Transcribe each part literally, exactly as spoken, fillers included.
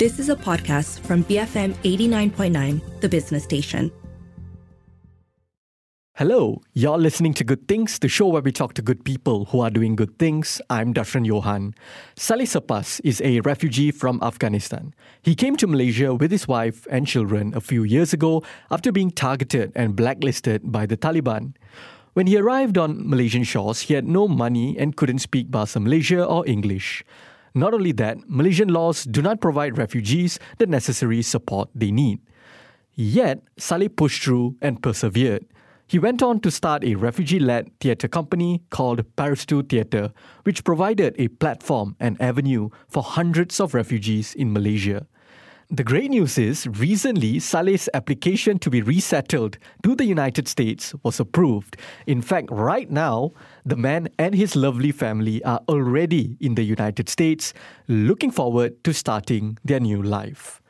This is a podcast from B F M eighty-nine point nine, the business station. Hello, you're listening to Good Things, the show where we talk to good people who are doing good things. I'm Darshan Yohan. Saleh Sepas is a refugee from Afghanistan. He came to Malaysia with his wife and children a few years ago after being targeted and blacklisted by the Taliban. When he arrived on Malaysian shores, he had no money and couldn't speak Bahasa Malaysia or English. Not only that, Malaysian laws do not provide refugees the necessary support they need. Yet, Saleh pushed through and persevered. He went on to start a refugee-led theatre company called Parastoo Theatre, which provided a platform and avenue for hundreds of refugees in Malaysia. The great news is, recently, Saleh's application to be resettled to the United States was approved. In fact, right now, the man and his lovely family are already in the United States, looking forward to starting their new life.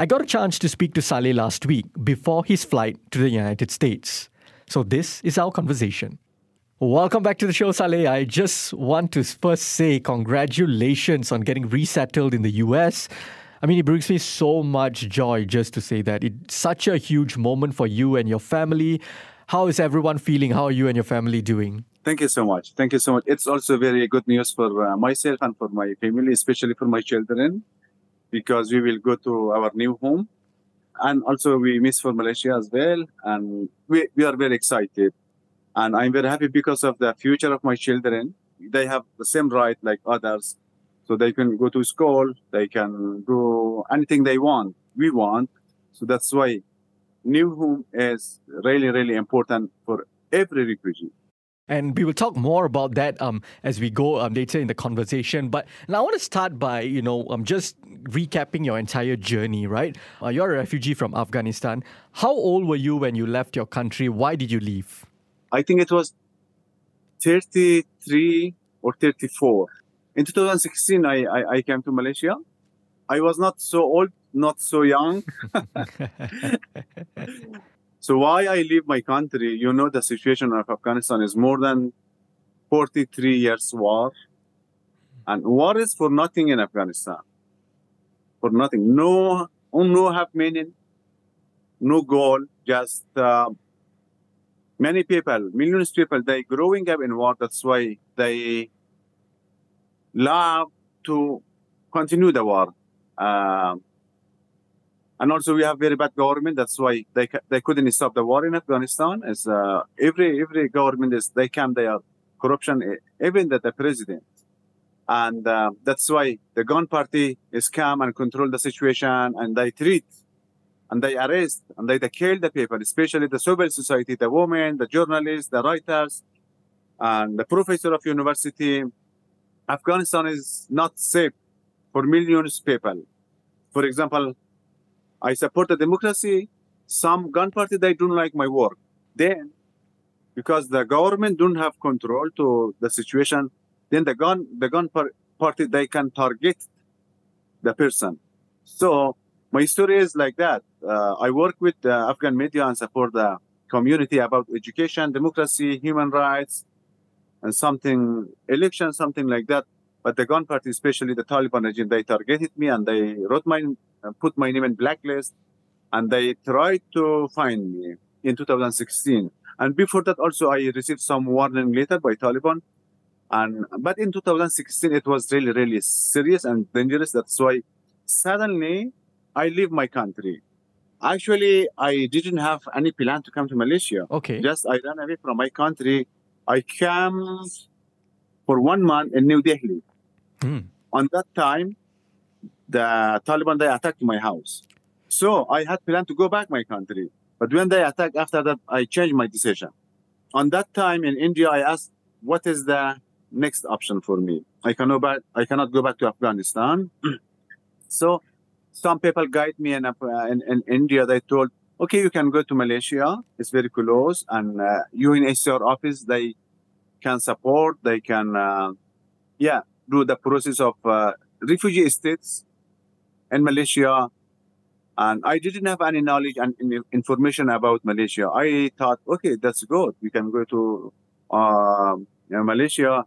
I got a chance to speak to Saleh last week before his flight to the United States. So this is our conversation. Welcome back to the show, Saleh. I just want to first say congratulations on getting resettled in the U S. I mean, it brings me so much joy just to say that. It's such a huge moment for you and your family. How is everyone feeling? How are you and your family doing? Thank you so much. Thank you so much. It's also very good news for uh, myself and for my family, especially for my children, because we will go to our new home. And also we miss for Malaysia as well. And we, we are very excited. And I'm very happy because of the future of my children. They have the same right like others. So they can go to school. They can do anything they want. We want. So that's why new home is really, really important for every refugee. And we will talk more about that um, as we go um, later in the conversation. But now I want to start by, you know, um, just recapping your entire journey, right? Uh, you're a refugee from Afghanistan. How old were you when you left your country? Why did you leave? I think it was thirty-three or thirty-four. In two thousand sixteen, I, I, I came to Malaysia. I was not so old, not so young. So why I leave my country, you know, the situation of Afghanistan is more than forty-three years war. And war is for nothing in Afghanistan. For nothing. No, no have meaning. No goal. Just uh, many people, millions of people, they growing up in war. That's why they love to continue the war. Uh, And also, we have very bad government. That's why they they couldn't stop the war in Afghanistan. As uh, every every government is, they can they are corruption. Even that the president, and uh, that's why the gun party is come and control the situation. And they treat, and they arrest, and they, they kill the people, especially the civil society, the women, the journalists, the writers, and the professor of university. Afghanistan is not safe for millions of people. For example, I support the democracy. Some gun party, they don't like my work. Then, because the government don't have control to the situation, then the gun, the gun par- party, they can target the person. So my story is like that. Uh, I work with uh, Afghan media and support the community about education, democracy, human rights, and something, election, something like that. But the gun party, especially the Taliban regime, they targeted me and they wrote my and put my name in blacklist, and they tried to find me in two thousand sixteen. And before that also, I received some warning later by Taliban. And but in two thousand sixteen, it was really, really serious and dangerous. That's why suddenly I leave my country. Actually, I didn't have any plan to come to Malaysia. Okay. Just I ran away from my country. I came for one month in New Delhi. Mm. On that time, the Taliban, they attacked my house. So I had planned to go back my country. But when they attacked after that, I changed my decision. On that time in India, I asked, what is the next option for me? I cannot, back, I cannot go back to Afghanistan. So some people guide me in, uh, in, in India. They told, okay, you can go to Malaysia. It's very close. And uh, U N H C R office, they can support. They can, uh, yeah, do the process of uh, refugee states in Malaysia. And I didn't have any knowledge and information about Malaysia. I thought, okay, that's good. We can go to uh, Malaysia.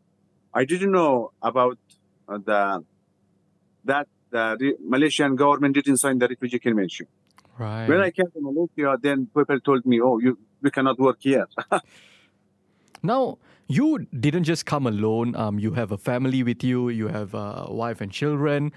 I didn't know about the that the re- Malaysian government didn't sign the Refugee Convention. Right. When I came to Malaysia, then people told me, oh, you we cannot work here. Now, you didn't just come alone. Um, you have a family with you. You have a wife and children.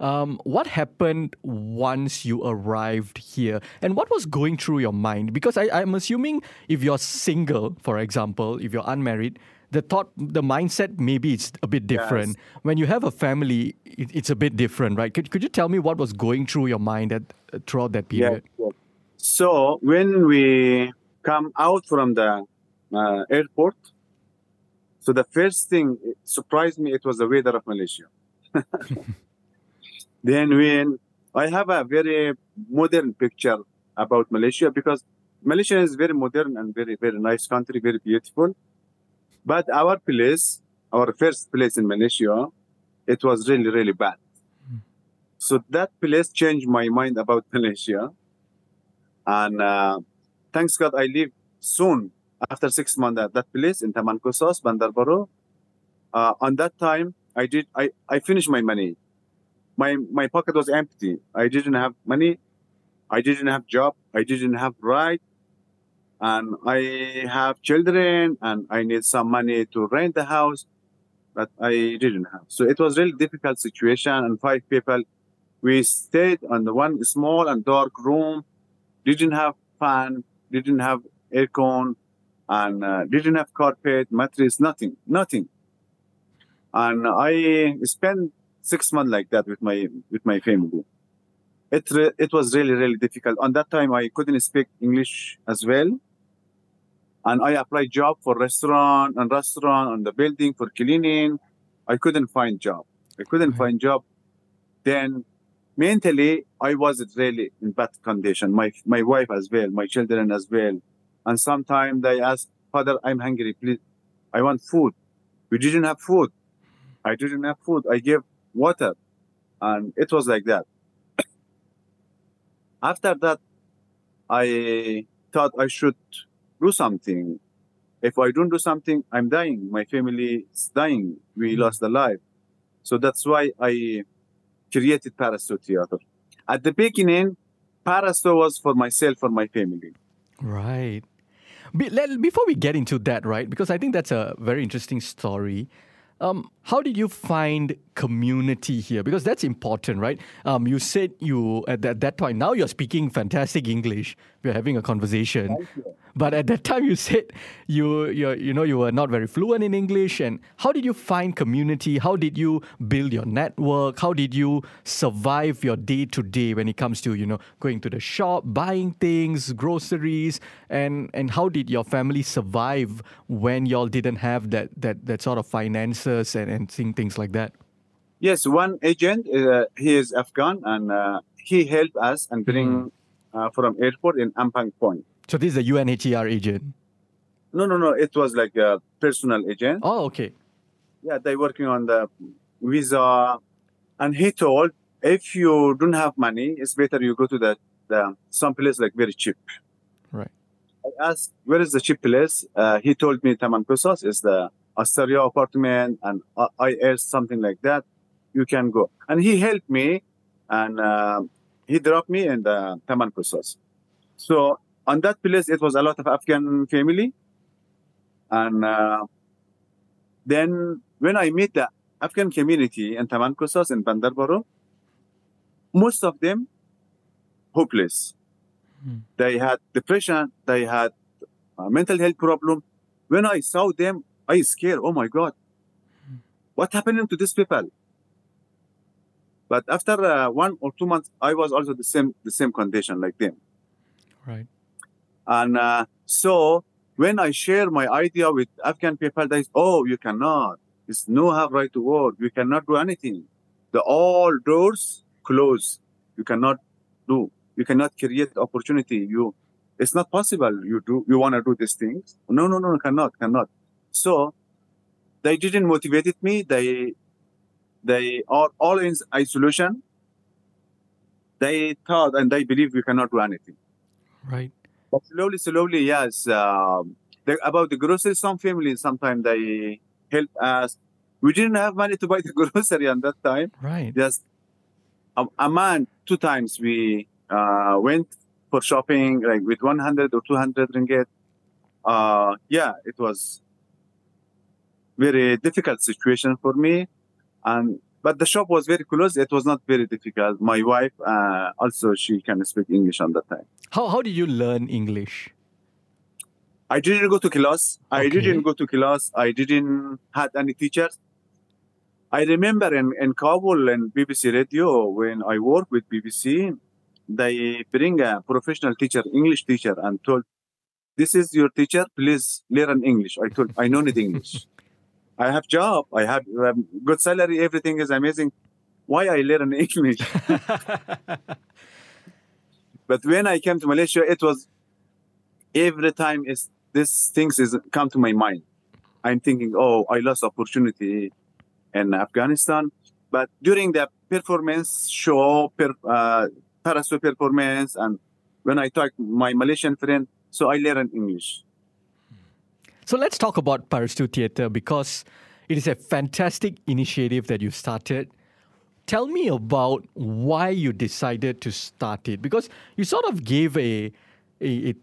Um, what happened once you arrived here? And what was going through your mind? Because I, I'm assuming if you're single, for example, if you're unmarried, the thought, the mindset, maybe it's a bit different. Yes. When you have a family, it, it's a bit different, right? Could could you tell me what was going through your mind at, uh, throughout that period? Yes, yes. So when we come out from the uh, airport, so the first thing it surprised me, it was the weather of Malaysia. Then when I have a very modern picture about Malaysia, because Malaysia is very modern and very, very nice country, very beautiful. But our place, our first place in Malaysia, it was really, really bad. Mm. So that place changed my mind about Malaysia. And uh, thanks God I lived soon after six months at that place in Taman Kosas, Bandar Baru. Uh, on that time, I did. I, I finished my money. My my pocket was empty. I didn't have money. I didn't have job. I didn't have right. And I have children and I need some money to rent the house, but I didn't have. So it was really difficult situation. And five people, we stayed on the one small and dark room, didn't have fan, didn't have aircon, and uh, didn't have carpet, mattress, nothing, nothing. And I spent six months like that with my, with my family. It, re- it was really, really difficult. On that time, I couldn't speak English as well. And I applied job for restaurant and restaurant and the building for cleaning. I couldn't find job. I couldn't right. find job. Then mentally, I was really in bad condition. My my wife as well, my children as well. And sometimes they ask, Father, I'm hungry, please. I want food. We didn't have food. I didn't have food. I gave water. And it was like that. After that, I thought I should do something. If I don't do something, I'm dying. My family is dying. We mm-hmm. lost the life. So that's why I created Parastoo Theatre. At the beginning, Parastoo was for myself, for my family. Right. Be- let, before we get into that, right, because I think that's a very interesting story. Um, how did you find community here? Because that's important, right? Um, you said you, at that, that point, now you're speaking fantastic English. We're having a conversation. But at that time, you said you, you you know, you were not very fluent in English. And how did you find community? How did you build your network? How did you survive your day-to-day when it comes to, you know, going to the shop, buying things, groceries? And, and how did your family survive when y'all didn't have that, that, that sort of finances and, and seeing things like that? Yes, one agent, uh, he is Afghan, and uh, he helped us and bring uh, from airport in Ampang Point. So this is a U N H C R agent? No, no, no. It was like a personal agent. Oh, okay. Yeah, they're working on the visa. And he told, if you don't have money, it's better you go to the, the some place like very cheap. Right. I asked, where is the cheap place? Uh, he told me Taman Kusus is the Asteria apartment and I S, something like that. You can go. And he helped me and uh, he dropped me in the Taman Kusus. So... on that place, it was a lot of Afghan family. And uh, then when I met the Afghan community in Taman Kosas and Bandar Baru, most of them hopeless. Mm. They had depression. They had a mental health problem. When I saw them, I was scared. Oh, my God. Mm. What happened to these people? But after uh, one or two months, I was also the same the same condition like them. Right. And uh, so when I share my idea with Afghan people, they say, oh, you cannot. It's no have right to work. You cannot do anything. The all doors close. You cannot do. You cannot create opportunity. You, it's not possible. You do. You want to do these things? No, no, no, cannot, cannot. So they didn't motivate me. They, they are all in isolation. They thought and they believe you cannot do anything. Right. But slowly, slowly, yes. Uh, they, about the groceries, some families, sometimes they help us. We didn't have money to buy the grocery at that time. Right. Just Amman, two times we uh, went for shopping, like with one hundred or two hundred ringgit. Uh, yeah, it was very difficult situation for me. And but the shop was very close. It was not very difficult. My wife, uh, also, she can speak English on that time. How, how did you learn English? I didn't go to class. Okay. I didn't go to class. I didn't had any teachers. I remember in, in Kabul and B B C Radio, when I worked with B B C, they bring a professional teacher, English teacher, and told, this is your teacher, please learn English. I told, I don't need English. I have job, I have um, good salary, everything is amazing. Why I learn English? But when I came to Malaysia, it was, every time is these things is come to my mind. I'm thinking, oh, I lost opportunity in Afghanistan. But during the performance show, per, uh, Parastoo performance, and when I talked to my Malaysian friend, so I learned English. So let's talk about Parastoo Theatre, because it is a fantastic initiative that you started. Tell me about why you decided to start it, because you sort of gave a a, a,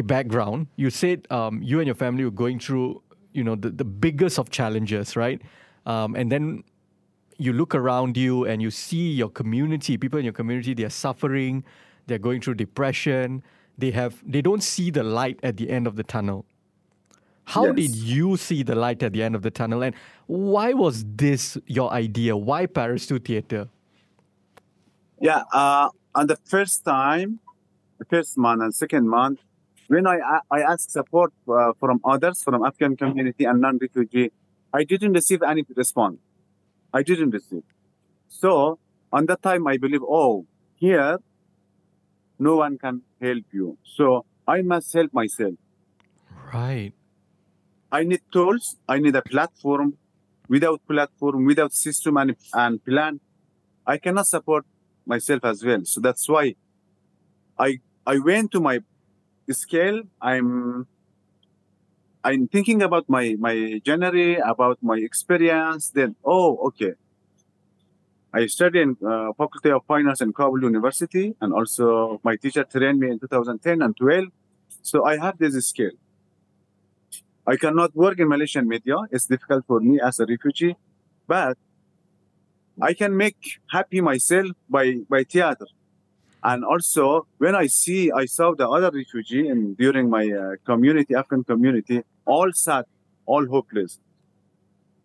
a background. You said um, you and your family were going through, you know, the, the biggest of challenges, right? Um, and then you look around you and you see your community, people in your community, they are suffering, they're going through depression, they have they don't see the light at the end of the tunnel. How yes. did you see the light at the end of the tunnel? And why was this your idea? Why Parastoo Theatre? Yeah, uh, on the first time, the first month and second month, when I, I asked support uh, from others, from Afghan community and non-refugee, I didn't receive any response. I didn't receive. So, on that time, I believe, oh, here, no one can help you. So, I must help myself. Right. I need tools. I need a platform. Without platform, without system and, and plan, I cannot support myself as well. So, that's why I, I went to my scale. I'm... I'm thinking about my, my journey, about my experience. Then, oh, okay. I studied in uh, Faculty of Finance in Kabul University, and also my teacher trained me in two thousand ten and twelve. So I have this skill. I cannot work in Malaysian media. It's difficult for me as a refugee, but I can make happy myself by, by theater. And also, when I see, I saw the other refugee in, during my uh, community, Afghan community, all sad, all hopeless.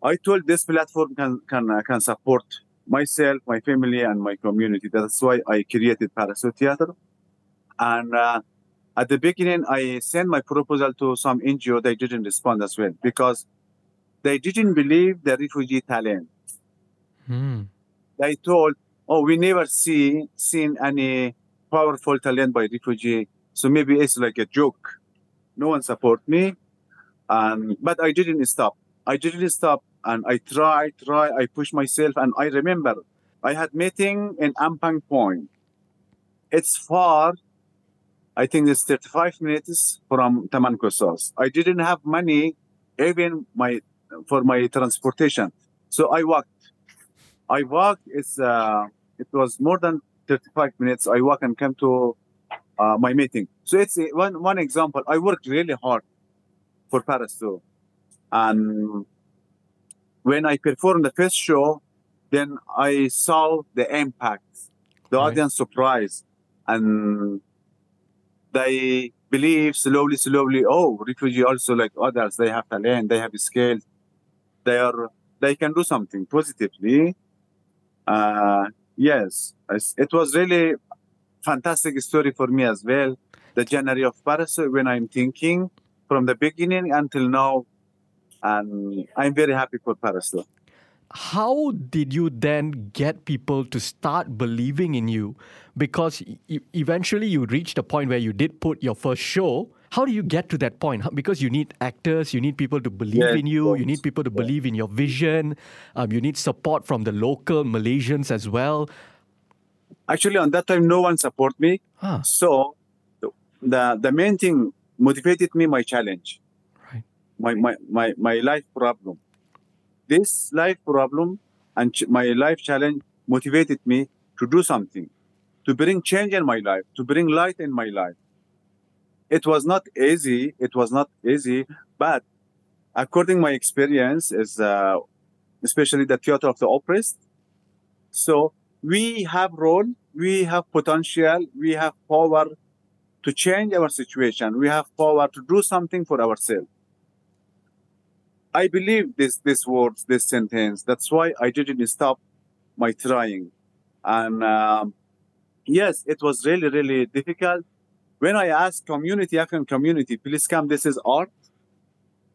I told this platform can can uh, can support myself, my family, and my community. That's why I created Parastoo Theatre. And uh, at the beginning, I sent my proposal to some N G O. They didn't respond as well because they didn't believe the refugee talent. Hmm. They told, oh, we never see seen any powerful talent by refugee. So maybe it's like a joke. No one support me. Um, but I didn't stop. I didn't stop. And I try, try. I push myself. And I remember I had meeting in Ampang Point. It's far. I think it's thirty-five minutes from Taman Kosas. I didn't have money even my for my transportation. So I walked. I walked. It's... Uh, It was more than thirty-five minutes. I walk and come to uh, my meeting. So it's a, one one example. I worked really hard for Parastoo. And when I performed the first show, then I saw the impact, the right. audience surprise. And they believe slowly, slowly, oh, refugee also like others. They have talent, they have skills. They are, they can do something positively. Uh, Yes, it was really fantastic story for me as well. The journey of Parastoo, when I'm thinking from the beginning until now, and I'm very happy for Parastoo. How did you then get people to start believing in you? Because e- eventually you reached a point where you did put your first show. How do you get to that point? Because you need actors, you need people to believe yeah, in you, you need people to yeah. believe in your vision, um, you need support from the local Malaysians as well. Actually, on that time, no one supported me. Huh. So, the the main thing motivated me, my challenge, right. my, my, my, my life problem. This life problem and ch- my life challenge motivated me to do something, to bring change in my life, to bring light in my life. It was not easy. It was not easy. But according to my experience, is uh, especially the theater of the oppressed. So we have role, we have potential, we have power to change our situation. We have power to do something for ourselves. I believe this, this words, this sentence. That's why I didn't stop my trying. And um, yes, it was really, really difficult. When I asked community, Afghan community, please come, this is art,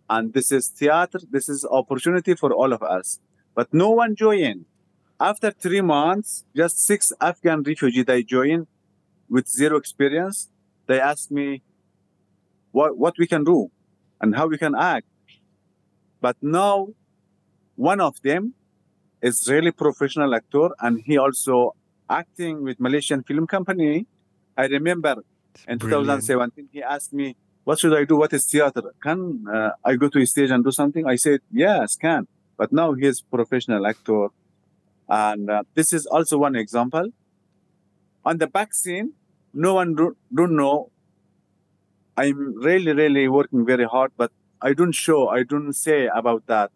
and this is theater, this is opportunity for all of us. But no one joined. After three months, just six Afghan refugees, they joined with zero experience. They asked me what, what we can do and how we can act. But now one of them is really professional actor, and he also acting with Malaysian film company. I remember in twenty seventeen, he asked me, what should I do? What is theater? Can uh, I go to a stage and do something? I said, yes, can. But now he is professional actor. And uh, this is also one example. On the back scene, no one do, don't know. I'm really, really working very hard, but I don't show, I don't say about that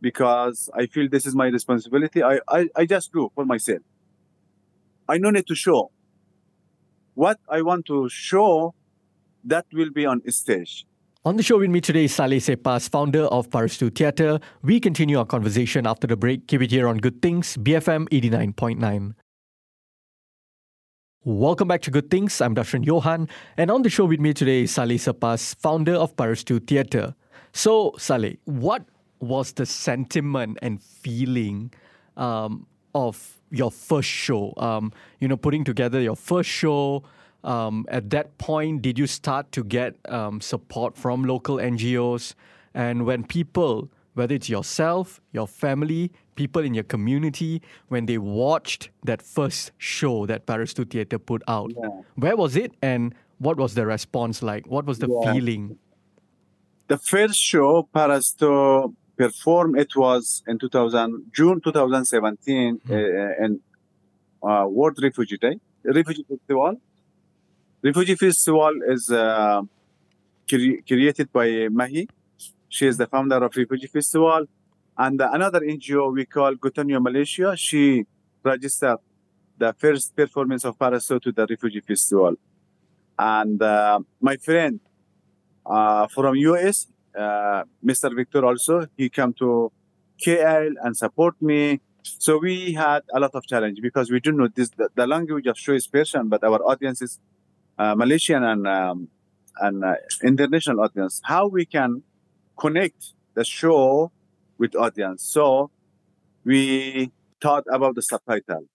because I feel this is my responsibility. I, I, I just do for myself. I no need to show. What I want to show, that will be on stage. On the show with me today is Saleh Sepas, founder of Parastoo Theatre. We continue our conversation after the break. Keep it here on Good Things, B F M eighty-nine point nine. Welcome back to Good Things. I'm Darshan Yohan, and on the show with me today is Saleh Sepas, founder of Parastoo Theatre. So, Saleh, what was the sentiment and feeling um, of your first show? Um, you know, putting together your first show. Um, at that point, did you start to get um, support from local N G Os? And when people, whether it's yourself, your family, people in your community, when they watched that first show that Parastoo Theatre put out, yeah. where was it and what was the response like? What was the yeah. feeling? The first show Parastoo performed, it was in two thousand, June twenty seventeen mm-hmm. uh, in uh, World Refugee Day, Refugee Festival. Refugee Festival is uh, cre- created by Mahi. She is the founder of Refugee Festival. And another N G O we call Gutanya Malaysia. She registered the first performance of Parastoo to the Refugee Festival. And uh, my friend uh, from U S, uh, Mister Victor also, he came to K L and support me. So we had a lot of challenge because we didn't know this. The, the language of show is Persian, but our audience is Uh, Malaysian and um, and uh, international audience, how we can connect the show with audience. So we thought about the subtitle.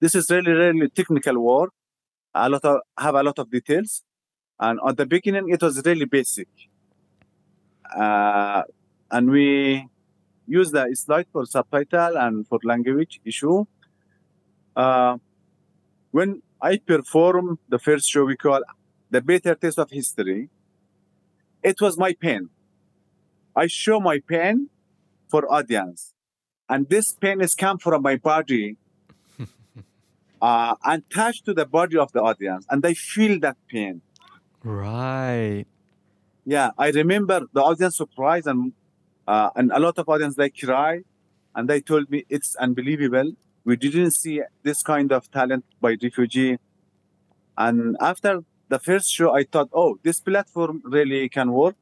This is really, really technical work. A lot of, have a lot of details. And at the beginning, it was really basic. Uh, and we use the slide for subtitle and for language issue. Uh, when I performed the first show we call The Better Taste of History. It was my pain. I show my pain for audience. And this pain is come from my body uh, and touched to the body of the audience. And they feel that pain. Right. Yeah, I remember the audience surprised and, uh, and a lot of audience, they cry. And they told me it's unbelievable. We didn't see this kind of talent by refugee. And after the first show, I thought, oh, this platform really can work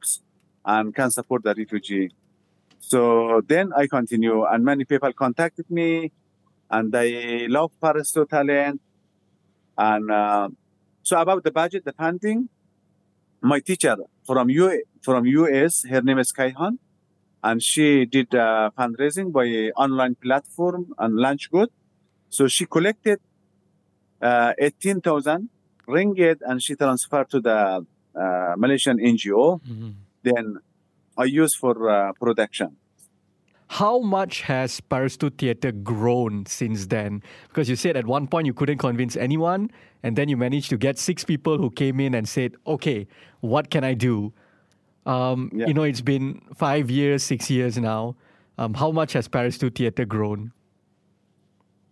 and can support the refugee. So then I continue, and many people contacted me, and they love Parastoo talent. And uh, so about the budget, the funding, my teacher from U- from U S, her name is Kaihan. And she did uh, fundraising by an online platform and lunch good. So she collected uh, eighteen thousand ringgit and she transferred to the uh, Malaysian N G O. Mm-hmm. Then I used for uh, production. How much has Parastoo Theatre grown since then? Because you said at one point you couldn't convince anyone, and then you managed to get six people who came in and said, okay, what can I do? Um, yeah. You know, it's been five years, six years now. Um, how much has Parastoo Theatre grown?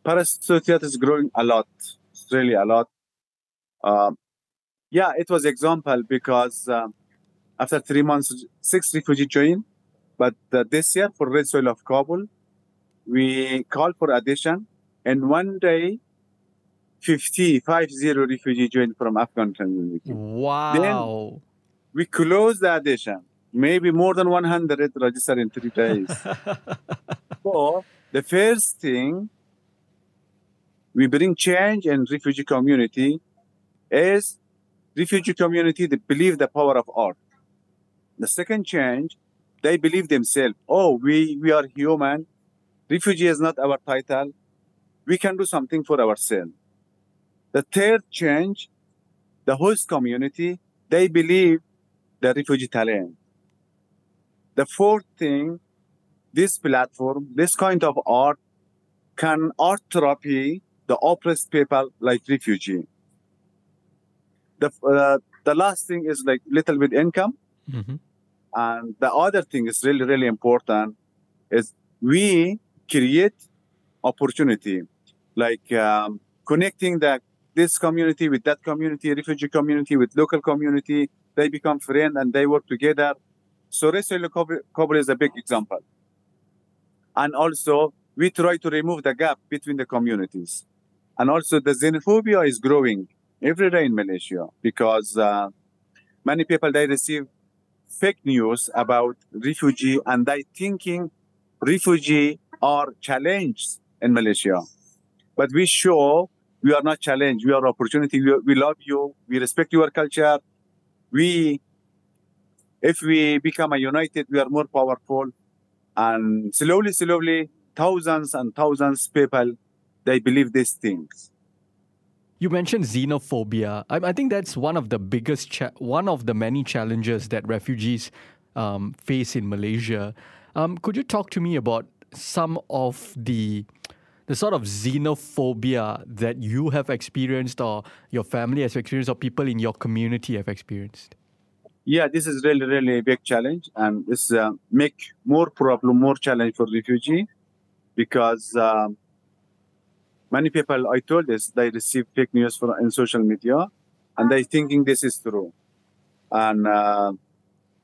Parastoo Theatre is growing a lot, really a lot. Um, yeah, it was example because um, after three months, six refugees joined. But uh, this year for Red Soil of Kabul, we called for addition. And one day, fifty, fifty refugees joined from Afghanistan. Wow. Then we closed the addition. Maybe more than one hundred registered in three days. So the first thing we bring change in refugee community is refugee community, they believe the power of art. The second change, they believe themselves. Oh, we, we are human. Refugee is not our title. We can do something for ourselves. The third change, the host community, they believe the refugee talent. The fourth thing, this platform, this kind of art can art therapy the oppressed people like refugee. The uh, the last thing is like little bit income. Mm-hmm. And the other thing is really, really important is we create opportunity, like um, connecting that this community with that community, refugee community with local community. They become friends and they work together. So Red Soil of Kabul is a big example. And also, we try to remove the gap between the communities. And also, the xenophobia is growing everywhere in Malaysia because uh, many people, they receive fake news about refugee and they thinking refugee are challenged in Malaysia. But we show we are not challenged. We are opportunity. We, we love you. We respect your culture. We, if we become a united, we are more powerful. And slowly, slowly, thousands and thousands of people, they believe these things. You mentioned xenophobia. I, I think that's one of the biggest, cha- one of the many challenges that refugees um, face in Malaysia. Um, could you talk to me about some of the the sort of xenophobia that you have experienced, or your family has experienced, or people in your community have experienced? Yeah, this is really, really a big challenge, and it's uh, make more problem, more challenge for refugee, because. Um, Many people, I told this, they receive fake news from in social media, and they thinking this is true, and uh,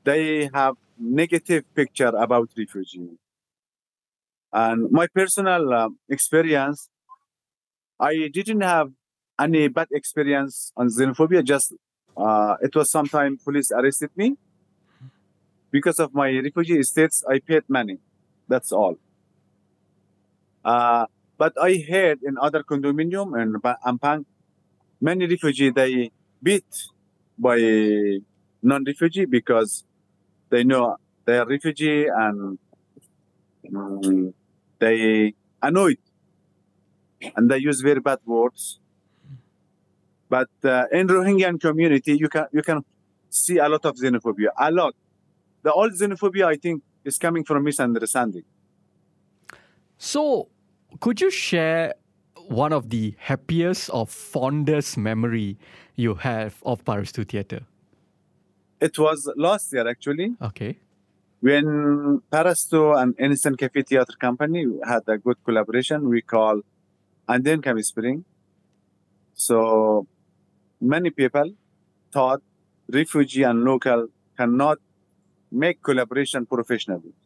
they have negative picture about refugee. And my personal uh, experience, I didn't have any bad experience on xenophobia. Just uh, it was sometime police arrested me because of my refugee status. I paid money. That's all. Uh, But I heard in other condominium and Ampang, many refugees, they beat by non-refugee because they know they are refugee and um, they annoyed and they use very bad words. But uh, in Rohingya community, you can you can see a lot of xenophobia, a lot. The old xenophobia, I think, is coming from misunderstanding. So. Could you share one of the happiest or fondest memory you have of Parastoo Theatre? It was last year, actually. Okay. When Parastoo and Innocent Cafe Theater Company had a good collaboration, we call and then Come Spring. So many people thought refugee and local cannot make collaboration professionally.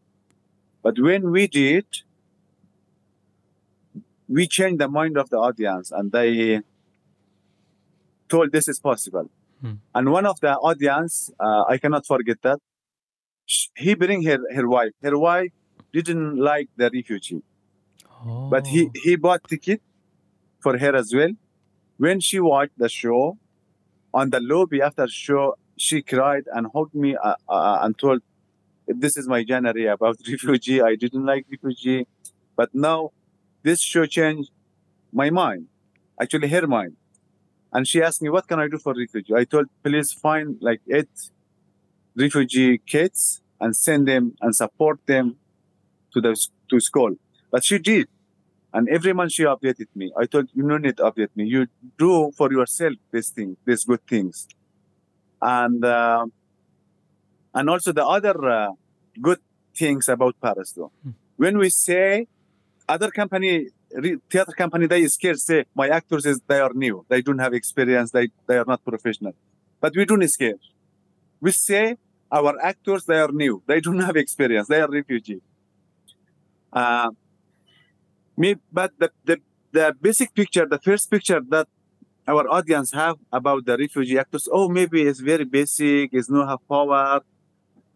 But when we did, we changed the mind of the audience and they told this is possible. Hmm. And one of the audience, uh, I cannot forget that, she, he bring her, her wife. Her wife didn't like the refugee. Oh. But he, he bought ticket for her as well. When she watched the show, on the lobby after show, she cried and hugged me uh, uh, and told, this is my journey about refugee. I didn't like refugee. But now, this show changed my mind, actually her mind. And she asked me, what can I do for refugee? I told, please find like eight refugee kids and send them and support them to the to school. But she did. And every month she updated me. I told, you don't need to update me. You do for yourself these things, these good things. And, uh, and also the other uh, good things about Parastoo. Mm. When we say, other company theater company, they scared, say, my actors, is they are new. They don't have experience. They, they are not professional. But we don't scare. We say our actors, they are new. They don't have experience. They are refugee. Uh, me, but the, the, the basic picture, the first picture that our audience have about the refugee actors, oh, maybe it's very basic, it's not have power,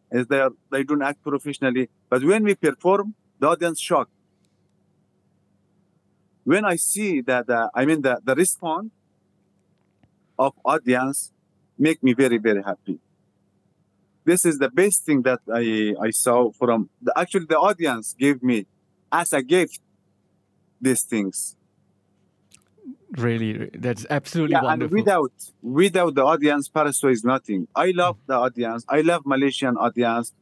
it's they, are, they don't act professionally. But when we perform, the audience shocked. When I see that, uh, I mean, the, the response of audience make me very, very happy. This is the best thing that I, I saw from, the, actually the audience gave me as a gift these things. Really, that's absolutely yeah, wonderful. And without, without the audience, Parastoo is nothing. I love the audience. I love Malaysian audience.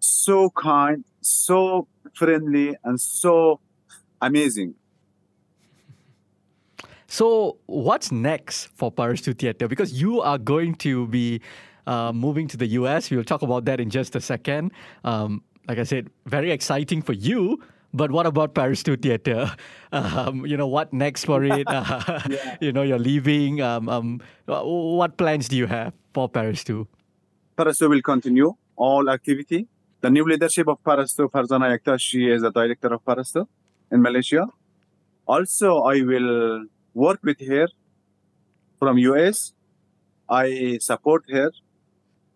So kind, so friendly, and so amazing. So what's next for Parastoo Theatre? Because you are going to be uh, moving to the U S. We'll talk about that in just a second. Um, like I said, very exciting for you. But what about Parastoo Theatre? Um, you know, what next for it? Uh, yeah. You know, you're leaving. Um, um, what plans do you have for Parastoo? Parastoo will continue all activity. The new leadership of Parastoo, Farzana Akhtar, she is the director of Parastoo in Malaysia. Also, I will work with her from U S. I support her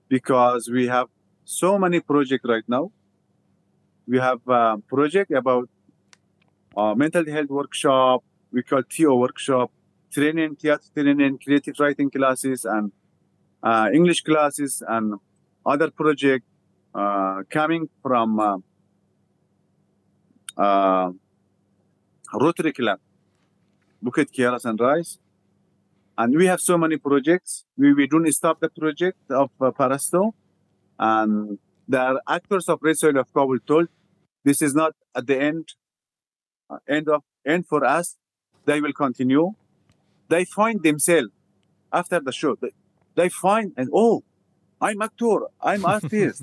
because we have so many projects right now. We have a project about uh, mental health workshop. We call T O workshop, training, theater training, creative writing classes, and uh, English classes, and other project uh, coming from uh, uh, Rotary Club, Bukit Kiara Sunrise. And we have so many projects. We, we don't stop the project of uh, Parastoo. And the actors of Red Soil of Kabul told, this is not at the end, uh, end of end for us. They will continue. They find themselves after the show. They, they find, and oh, I'm actor, I'm artist.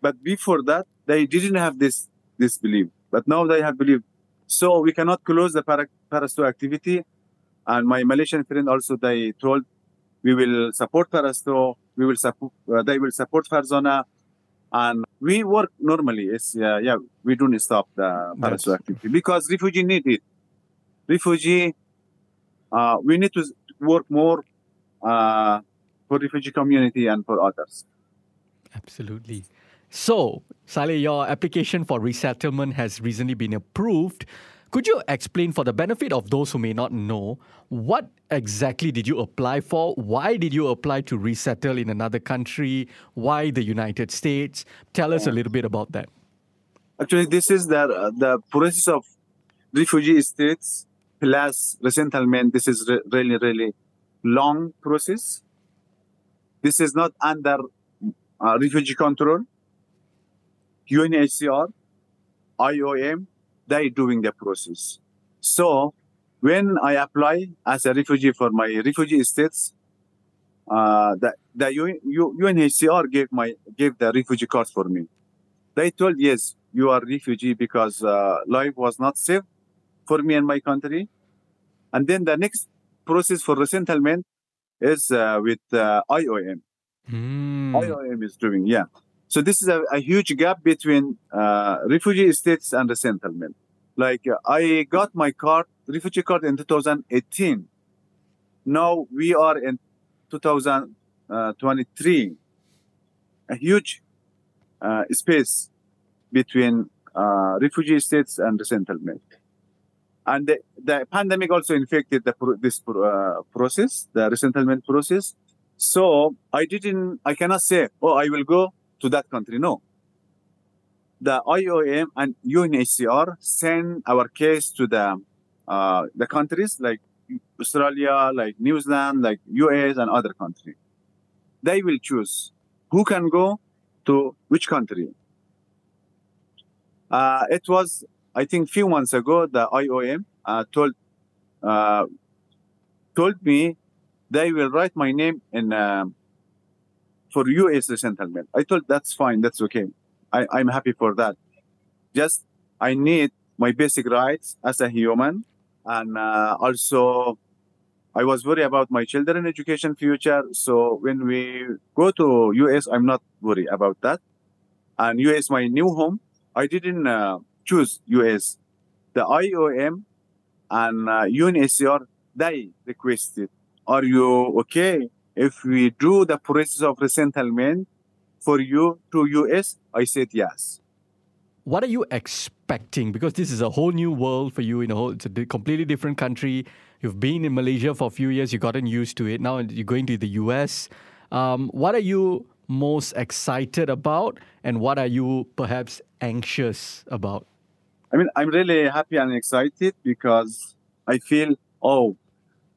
But before that, they didn't have this, this belief. But now they have belief. So we cannot close the para, Parastoo activity. And my Malaysian friend also, they told, we will support Parastoo. We will support, uh, they will support Farzana. And we work normally. It's, uh, yeah, we don't stop the Parastoo activity because refugee need it. Refugee, uh, we need to work more uh, for refugee community and for others. Absolutely. So, Saleh, your application for resettlement has recently been approved. Could you explain, for the benefit of those who may not know, what exactly did you apply for? Why did you apply to resettle in another country? Why the United States? Tell us a little bit about that. Actually, this is the, uh, the process of refugee states plus resettlement. This is re- really, really long process. This is not under uh, refugee control. U N H C R, I O M, they doing the process. So when I apply as a refugee for my refugee states, uh, the, the U N H C R gave my gave the refugee card for me. They told, yes, you are refugee because uh, life was not safe for me and my country. And then the next process for resettlement is uh, with uh, I O M. Mm. I O M is doing, yeah. So this is a, a huge gap between uh, refugee status and resettlement. Like uh, I got my card, refugee card in two thousand eighteen. Now we are in two thousand twenty-three. A huge uh, space between uh, refugee status and resettlement. And the, the pandemic also infected the pro- this uh, process, the resettlement process. So I didn't, I cannot say, oh, I will go to that country. No. The I O M and U N H C R send our case to the uh, the countries like Australia, like New Zealand, like U S and other countries. They will choose who can go to which country. Uh, it was, I think, few months ago, the I O M uh, told uh, told me they will write my name in Uh, for U S resettlement. I thought that's fine, that's okay. I, I'm happy for that. Just I need my basic rights as a human. And uh, also, I was worried about my children's education future. So when we go to U S, I'm not worried about that. And U S, my new home, I didn't uh, choose U S. The I O M and uh, U N H C R, they requested, are you okay if we do the process of resettlement for you to U S? I said yes. What are you expecting? Because this is a whole new world for you. In a whole, it's a completely different country. You've been in Malaysia for a few years. You've gotten used to it. Now you're going to the U S. Um, what are you most excited about? And what are you perhaps anxious about? I mean, I'm really happy and excited because I feel, oh,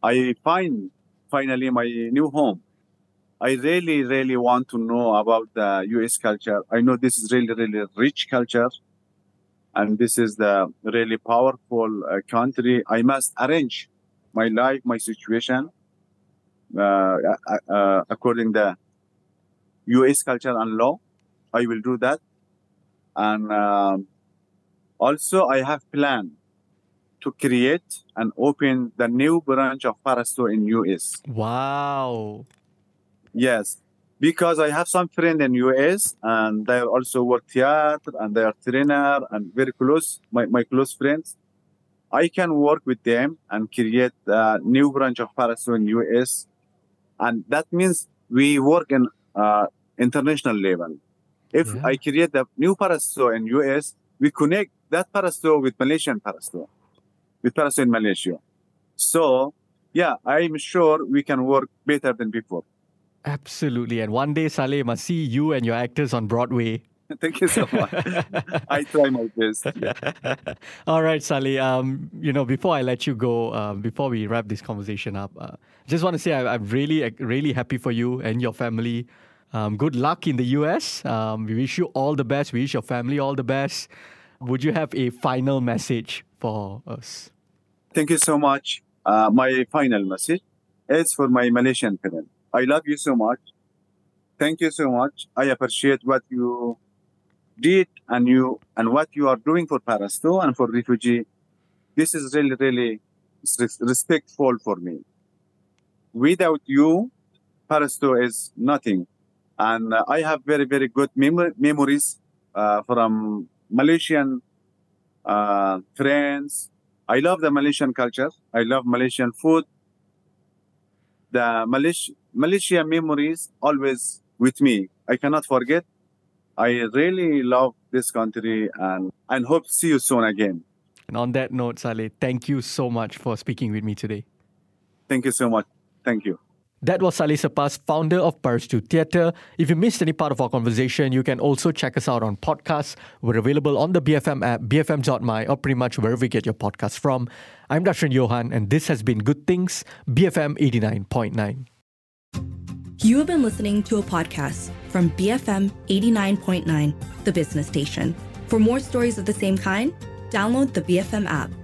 I find finally my new home. I really, really want to know about the U S culture. I know this is really, really rich culture. And this is the really powerful uh, country. I must arrange my life, my situation, uh, uh, according to the U S culture and law. I will do that. And uh, also, I have planned to create and open the new branch of Parastoo in U S. Wow. Yes, because I have some friends in U S and they also work theater and they are trainer and very close, my, my close friends. I can work with them and create a new branch of Parastoo in U S. And that means we work in uh, international level. If yeah. I create a new Parastoo in U S, we connect that Parastoo with Malaysian Parastoo, with Parastoo in Malaysia. So, yeah, I'm sure we can work better than before. Absolutely. And one day, Saleh, must see you and your actors on Broadway. Thank you so much. I try my best. All right, Saleh. Um, you know, before I let you go, uh, before we wrap this conversation up, uh, just want to say I, I'm really, really happy for you and your family. Um, good luck in the U S. Um, we wish you all the best. We wish your family all the best. Would you have a final message for us? Thank you so much. Uh, my final message is for my Malaysian parents. I love you so much. Thank you so much. I appreciate what you did and you and what you are doing for Parastoo and for refugee. This is really, really respectful for me. Without you, Parastoo is nothing. And uh, I have very, very good mem- memories uh, from Malaysian uh, friends. I love the Malaysian culture. I love Malaysian food. The Malaysia, Malaysia memories always with me. I cannot forget. I really love this country and, and hope to see you soon again. And on that note, Saleh, thank you so much for speaking with me today. Thank you so much. Thank you. That was Saleh Sepas, founder of Parastoo Theatre. If you missed any part of our conversation, you can also check us out on podcasts. We're available on the B F M app, b f m dot m y, or pretty much wherever you get your podcasts from. I'm Darshan Yohan, and this has been Good Things, B F M eighty-nine point nine. You have been listening to a podcast from B F M eighty-nine point nine, the business station. For more stories of the same kind, download the B F M app.